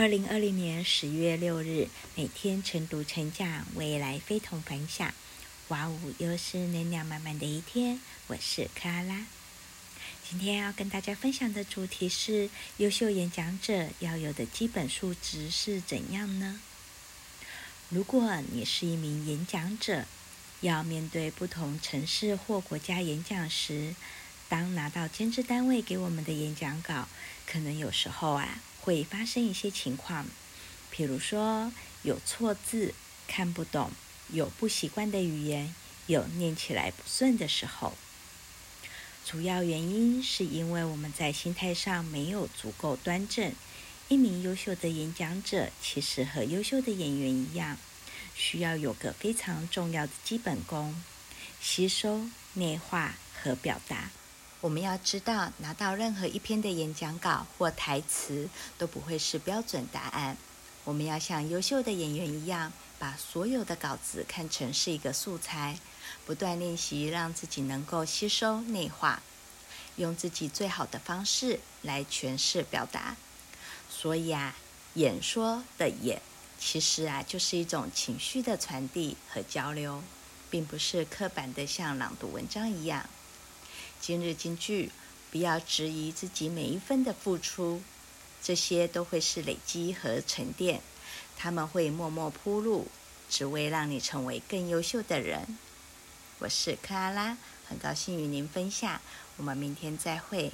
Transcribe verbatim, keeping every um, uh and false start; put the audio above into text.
二零二零年十月六日，每天晨读成长，未来非同凡响。哇哦，又是能量满满的一天，我是克拉拉。今天要跟大家分享的主题是：优秀演讲者要有的基本素质是怎样呢？如果你是一名演讲者，要面对不同城市或国家演讲时，当拿到监制单位给我们的演讲稿，可能有时候啊会发生一些情况，比如说有错字看不懂，有不习惯的语言，有念起来不顺的时候。主要原因是因为我们在心态上没有足够端正。一名优秀的演讲者其实和优秀的演员一样，需要有个非常重要的基本功：吸收、内化和表达。我们要知道，拿到任何一篇的演讲稿或台词都不会是标准答案。我们要像优秀的演员一样，把所有的稿子看成是一个素材，不断练习，让自己能够吸收内化，用自己最好的方式来诠释表达。所以啊，演说的演，其实啊就是一种情绪的传递和交流，并不是刻板的像朗读文章一样。今日金句：不要质疑自己每一分的付出，这些都会是累积和沉淀，他们会默默铺路，只为让你成为更优秀的人。我是克拉拉，很高兴与您分享，我们明天再会。